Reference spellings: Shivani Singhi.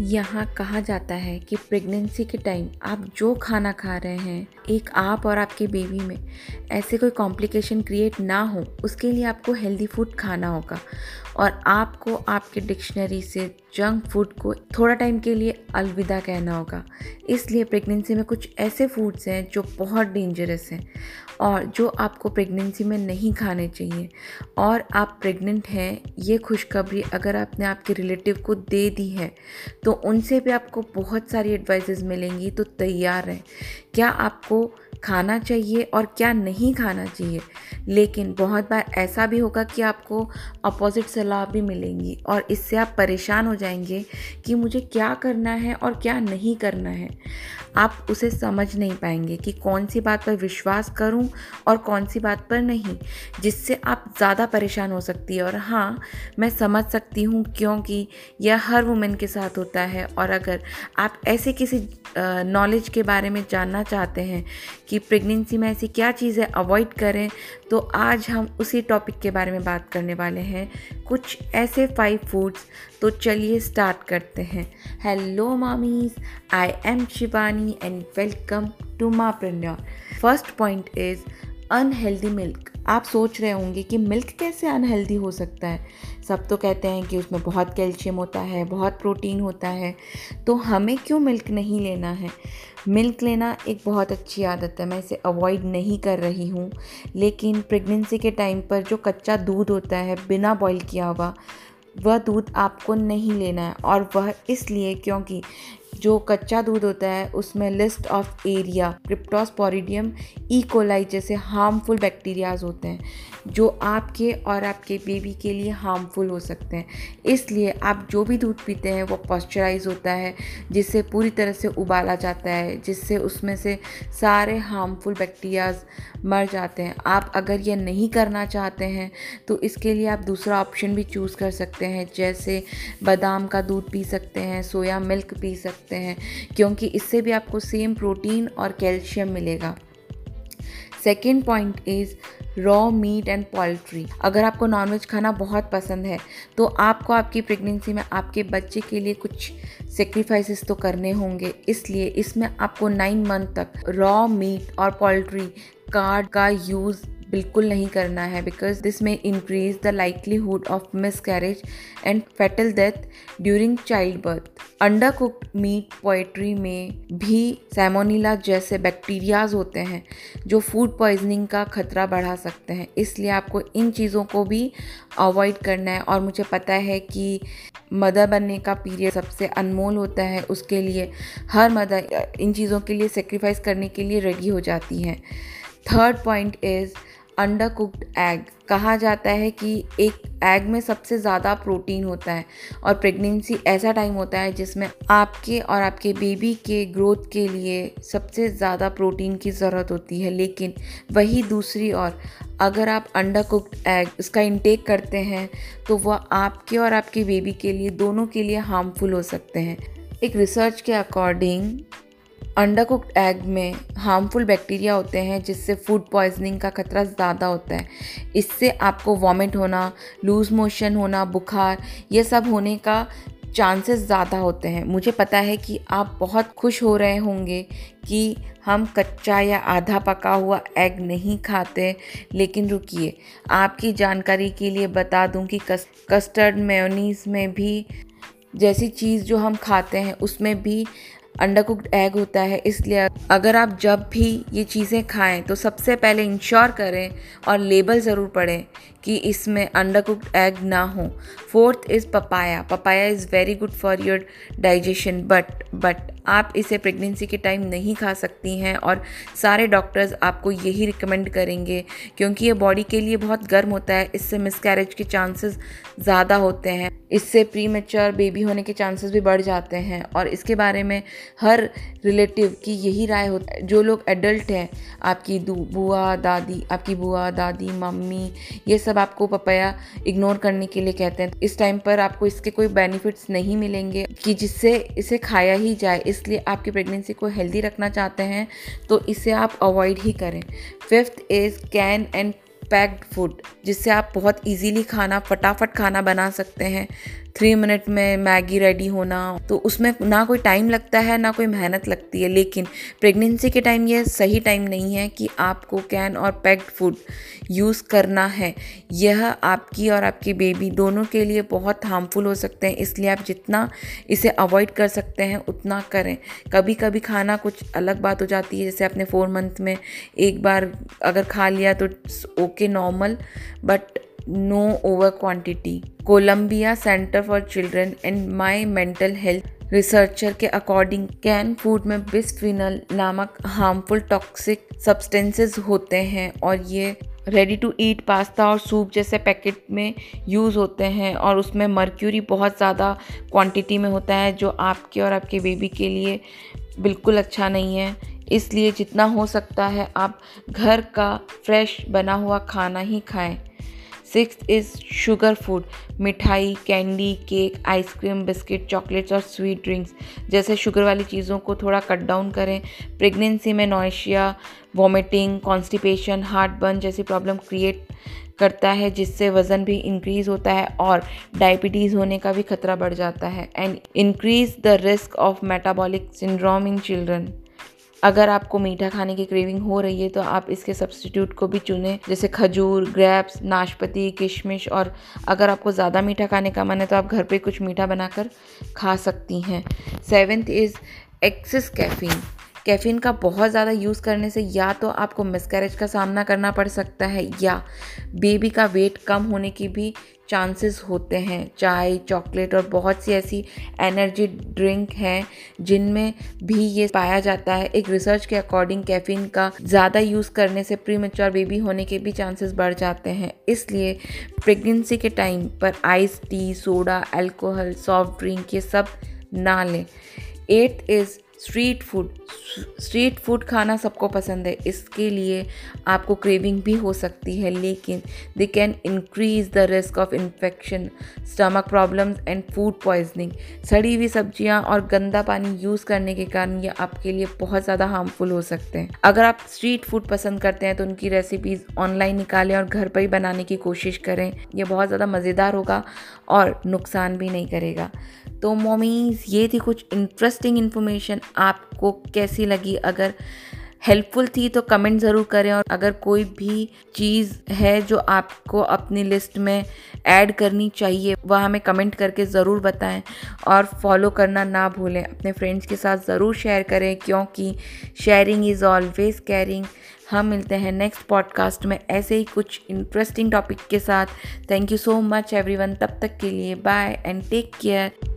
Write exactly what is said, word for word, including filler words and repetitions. यहाँ कहा जाता है कि प्रेगनेंसी के टाइम आप जो खाना खा रहे हैं, एक आप और आपके बेबी में ऐसे कोई कॉम्प्लिकेशन क्रिएट ना हो, उसके लिए आपको हेल्दी फूड खाना होगा और आपको आपके डिक्शनरी से जंक फूड को थोड़ा टाइम के लिए अलविदा कहना होगा। इसलिए प्रेगनेंसी में कुछ ऐसे फूड्स हैं जो बहुत डेंजरस हैं और जो आपको प्रेगनेंसी में नहीं खाने चाहिए। और आप प्रेग्नेंट हैं, ये खुशखबरी अगर आपने आपके रिलेटिव को दे दी है तो उनसे भी आपको बहुत सारी एडवाइसेस मिलेंगी, तो तैयार रहें क्या आपको खाना चाहिए और क्या नहीं खाना चाहिए। लेकिन बहुत बार ऐसा भी होगा कि आपको अपोजिट सलाह भी मिलेंगी और इससे आप परेशान हो जाएंगे कि मुझे क्या करना है और क्या नहीं करना है। आप उसे समझ नहीं पाएंगे कि कौन सी बात पर विश्वास करूं और कौन सी बात पर नहीं, जिससे आप ज़्यादा परेशान हो सकती है। और हाँ, मैं समझ सकती हूँ क्योंकि यह हर वुमेन के साथ होता है। और अगर आप ऐसे किसी नॉलेज के बारे में जानना चाहते हैं कि प्रेगनेंसी में ऐसी क्या चीज़ें अवॉइड करें, तो आज हम उसी टॉपिक के बारे में बात करने वाले हैं, कुछ ऐसे फाइव फूड्स। तो चलिए स्टार्ट करते हैं। Hello mommies, I am Shivani and welcome to माप्रेन्योर। First point is unhealthy milk. आप सोच रहे होंगे कि मिल्क कैसे अनहेल्दी हो सकता है, सब तो कहते हैं कि उसमें बहुत कैल्शियम होता है, बहुत प्रोटीन होता है, तो हमें क्यों मिल्क नहीं लेना है। मिल्क लेना एक बहुत अच्छी आदत है, मैं इसे अवॉइड नहीं कर रही हूँ। लेकिन प्रेगनेंसी के टाइम पर जो कच्चा दूध होता है बिना बॉयल किया हुआ, वह दूध आपको नहीं लेना है। और वह इसलिए क्योंकि जो कच्चा दूध होता है उसमें listeria, cryptosporidium, E coli जैसे हार्मफुल बैक्टीरियाज होते हैं जो आपके और आपके बेबी के लिए हार्मफुल हो सकते हैं। इसलिए आप जो भी दूध पीते हैं वो पॉस्चराइज होता है, जिससे पूरी तरह से उबाला जाता है, जिससे उसमें से सारे हार्मफुल बैक्टीरियाज मर जाते हैं। आप अगर ये नहीं करना चाहते हैं तो इसके लिए आप दूसरा ऑप्शन भी चूज़ कर सकते हैं, जैसे बादाम का दूध पी सकते हैं, सोया मिल्क पी सकते हैं हैं क्योंकि इससे भी आपको सेम प्रोटीन और कैल्शियम मिलेगा। Second point is raw meat and poultry. अगर आपको नॉनवेज खाना बहुत पसंद है तो आपको आपकी प्रेगनेंसी में आपके बच्चे के लिए कुछ सेक्रीफाइसेस तो करने होंगे। इसलिए इसमें आपको नाइन मंथ तक रॉ मीट और पोल्ट्री कार्ड का यूज़ बिल्कुल नहीं करना है, बिकॉज दिस में increase the likelihood of miscarriage and fatal death during child birth. Under cooked meat poultry में भी सैमोनीला जैसे बैक्टीरियाज होते हैं जो फूड पॉइजनिंग का खतरा बढ़ा सकते हैं। इसलिए आपको इन चीज़ों को भी अवॉइड करना है। और मुझे पता है कि मदर बनने का पीरियड सबसे अनमोल होता है, उसके लिए हर मदर इन चीज़ों के लिए सेक्रीफाइस करने के लिए रेडी हो जाती हैं। Third point is under cooked egg. कहा जाता है कि एक एग में सबसे ज़्यादा प्रोटीन होता है और प्रेगनेंसी ऐसा टाइम होता है जिसमें आपके और आपके बेबी के ग्रोथ के लिए सबसे ज़्यादा प्रोटीन की ज़रूरत होती है। लेकिन वही दूसरी ओर अगर आप अंडर कुक्ड एग उसका इंटेक करते हैं तो वह आपके और आपके बेबी के लिए, दोनों के लिए हार्मफुल हो सकते हैं। एक रिसर्च के अकॉर्डिंग अंडर कुक्ड एग में हार्मफुल बैक्टीरिया होते हैं जिससे फूड पॉइजनिंग का खतरा ज़्यादा होता है। इससे आपको वॉमिट होना, लूज़ मोशन होना, बुखार, ये सब होने का चांसेस ज़्यादा होते हैं। मुझे पता है कि आप बहुत खुश हो रहे होंगे कि हम कच्चा या आधा पका हुआ एग नहीं खाते, लेकिन रुकिए, आपकी जानकारी के लिए बता दूं कि कस्टर्ड मेयोनीज में भी जैसी चीज़ जो हम खाते हैं उसमें भी अंडर कुक्ड एग होता है। इसलिए अगर आप जब भी ये चीज़ें खाएं तो सबसे पहले इंश्योर करें और लेबल ज़रूर पढ़ें कि इसमें अंडर कुक्ड एग ना हो। Fourth is papaya. Papaya is very good for your digestion, but but आप इसे प्रेगनेंसी के टाइम नहीं खा सकती हैं और सारे डॉक्टर्स आपको यही रिकमेंड करेंगे क्योंकि ये बॉडी के लिए बहुत गर्म होता है। इससे मिसकैरेज के चांसेस ज़्यादा होते हैं, इससे प्रीमेच्योर बेबी होने के चांसेस भी बढ़ जाते हैं। और इसके बारे में हर रिलेटिव की यही राय होती है। जो लोग एडल्ट हैं, आपकी बुआ दादी आपकी बुआ दादी मम्मी, ये सब आपको पपाया इग्नोर करने के लिए कहते हैं। इस टाइम पर आपको इसके कोई बेनिफिट्स नहीं मिलेंगे कि जिससे इसे खाया ही जाए। इसलिए आपकी प्रेगनेंसी को हेल्दी रखना चाहते हैं तो इसे आप अवॉइड ही करें। Fifth is can and packed food, जिससे आप बहुत इजीली खाना, फटाफट खाना बना सकते हैं। थ्री मिनट में मैगी रेडी होना, तो उसमें ना कोई टाइम लगता है ना कोई मेहनत लगती है। लेकिन प्रेगनेंसी के टाइम ये सही टाइम नहीं है कि आपको कैन और पैक्ड फूड यूज़ करना है। यह आपकी और आपकी बेबी दोनों के लिए बहुत हार्मफुल हो सकते हैं, इसलिए आप जितना इसे अवॉइड कर सकते हैं उतना करें। कभी कभी खाना कुछ अलग बात हो जाती है, जैसे आपने फोर मंथ में एक बार अगर खा लिया तो okay normal, but no over quantity. Columbia centre for children and my mental health researcher के अकॉर्डिंग कैन फूड में बिस्फिनल नामक हार्मफुल टॉक्सिक सब्सटेंसेस होते हैं और ये रेडी टू ईट पास्ता और सूप जैसे पैकेट में यूज़ होते हैं और उसमें मर्क्यूरी बहुत ज़्यादा क्वांटिटी में होता है, जो आपके और आपके बेबी के लिए बिल्कुल अच्छा नहीं है। इसलिए जितना हो सकता है आप घर का फ्रेश बना हुआ खाना ही खाएं। Sixth is sugar food. मिठाई, candy, cake, ice cream, biscuit, chocolates और स्वीट ड्रिंक्स जैसे शुगर वाली चीज़ों को थोड़ा कट डाउन करें। प्रेगनेंसी में nausea, vomiting, constipation, heartburn जैसी प्रॉब्लम क्रिएट करता है, जिससे वज़न भी इंक्रीज़ होता है और डायबिटीज़ होने का भी खतरा बढ़ जाता है and increase the risk of metabolic syndrome in children. अगर आपको मीठा खाने की क्रेविंग हो रही है तो आप इसके सब्स्टिट्यूट को भी चुनें, जैसे खजूर, ग्रेप्स, नाशपाती, किशमिश। और अगर आपको ज़्यादा मीठा खाने का मन है तो आप घर पे कुछ मीठा बनाकर खा सकती हैं। Seventh is excess caffeine. Caffeine का बहुत ज़्यादा यूज़ करने से या तो आपको मिसकैरेज का सामना करना पड़ सकता है या बेबी का वेट कम होने की भी चांसेस होते हैं। चाय, चॉकलेट और बहुत सी ऐसी एनर्जी ड्रिंक हैं जिनमें भी ये पाया जाता है। एक रिसर्च के अकॉर्डिंग कैफीन का ज़्यादा यूज़ करने से प्रीमेच्योर बेबी होने के भी चांसेस बढ़ जाते हैं। इसलिए प्रेगनेंसी के टाइम पर ice, tea, soda, alcohol, soft drink ये सब ना लें। Eight is street food. Street food खाना सबको पसंद है, इसके लिए आपको क्रेविंग भी हो सकती है, लेकिन they can increase the risk of infection, stomach problems and food poisoning. सड़ी हुई सब्जियां और गंदा पानी यूज़ करने के कारण ये आपके लिए बहुत ज़्यादा हार्मफुल हो सकते हैं। अगर आप स्ट्रीट फूड पसंद करते हैं तो उनकी रेसिपीज़ ऑनलाइन निकालें और घर पर ही बनाने की कोशिश करें। यह बहुत ज़्यादा मज़ेदार होगा और नुकसान भी नहीं करेगा। तो मॉमीज़, ये थी कुछ इंटरेस्टिंग इन्फॉर्मेशन। आपको कैसी लगी? अगर हेल्पफुल थी तो कमेंट ज़रूर करें और अगर कोई भी चीज़ है जो आपको अपनी लिस्ट में ऐड करनी चाहिए वह हमें कमेंट करके ज़रूर बताएं और फॉलो करना ना भूलें। अपने फ्रेंड्स के साथ ज़रूर शेयर करें, क्योंकि शेयरिंग इज़ ऑलवेज केयरिंग। हम मिलते हैं नेक्स्ट पॉडकास्ट में ऐसे ही कुछ इंटरेस्टिंग टॉपिक के साथ। Thank you so much everyone. तब तक के लिए बाय एंड टेक केयर।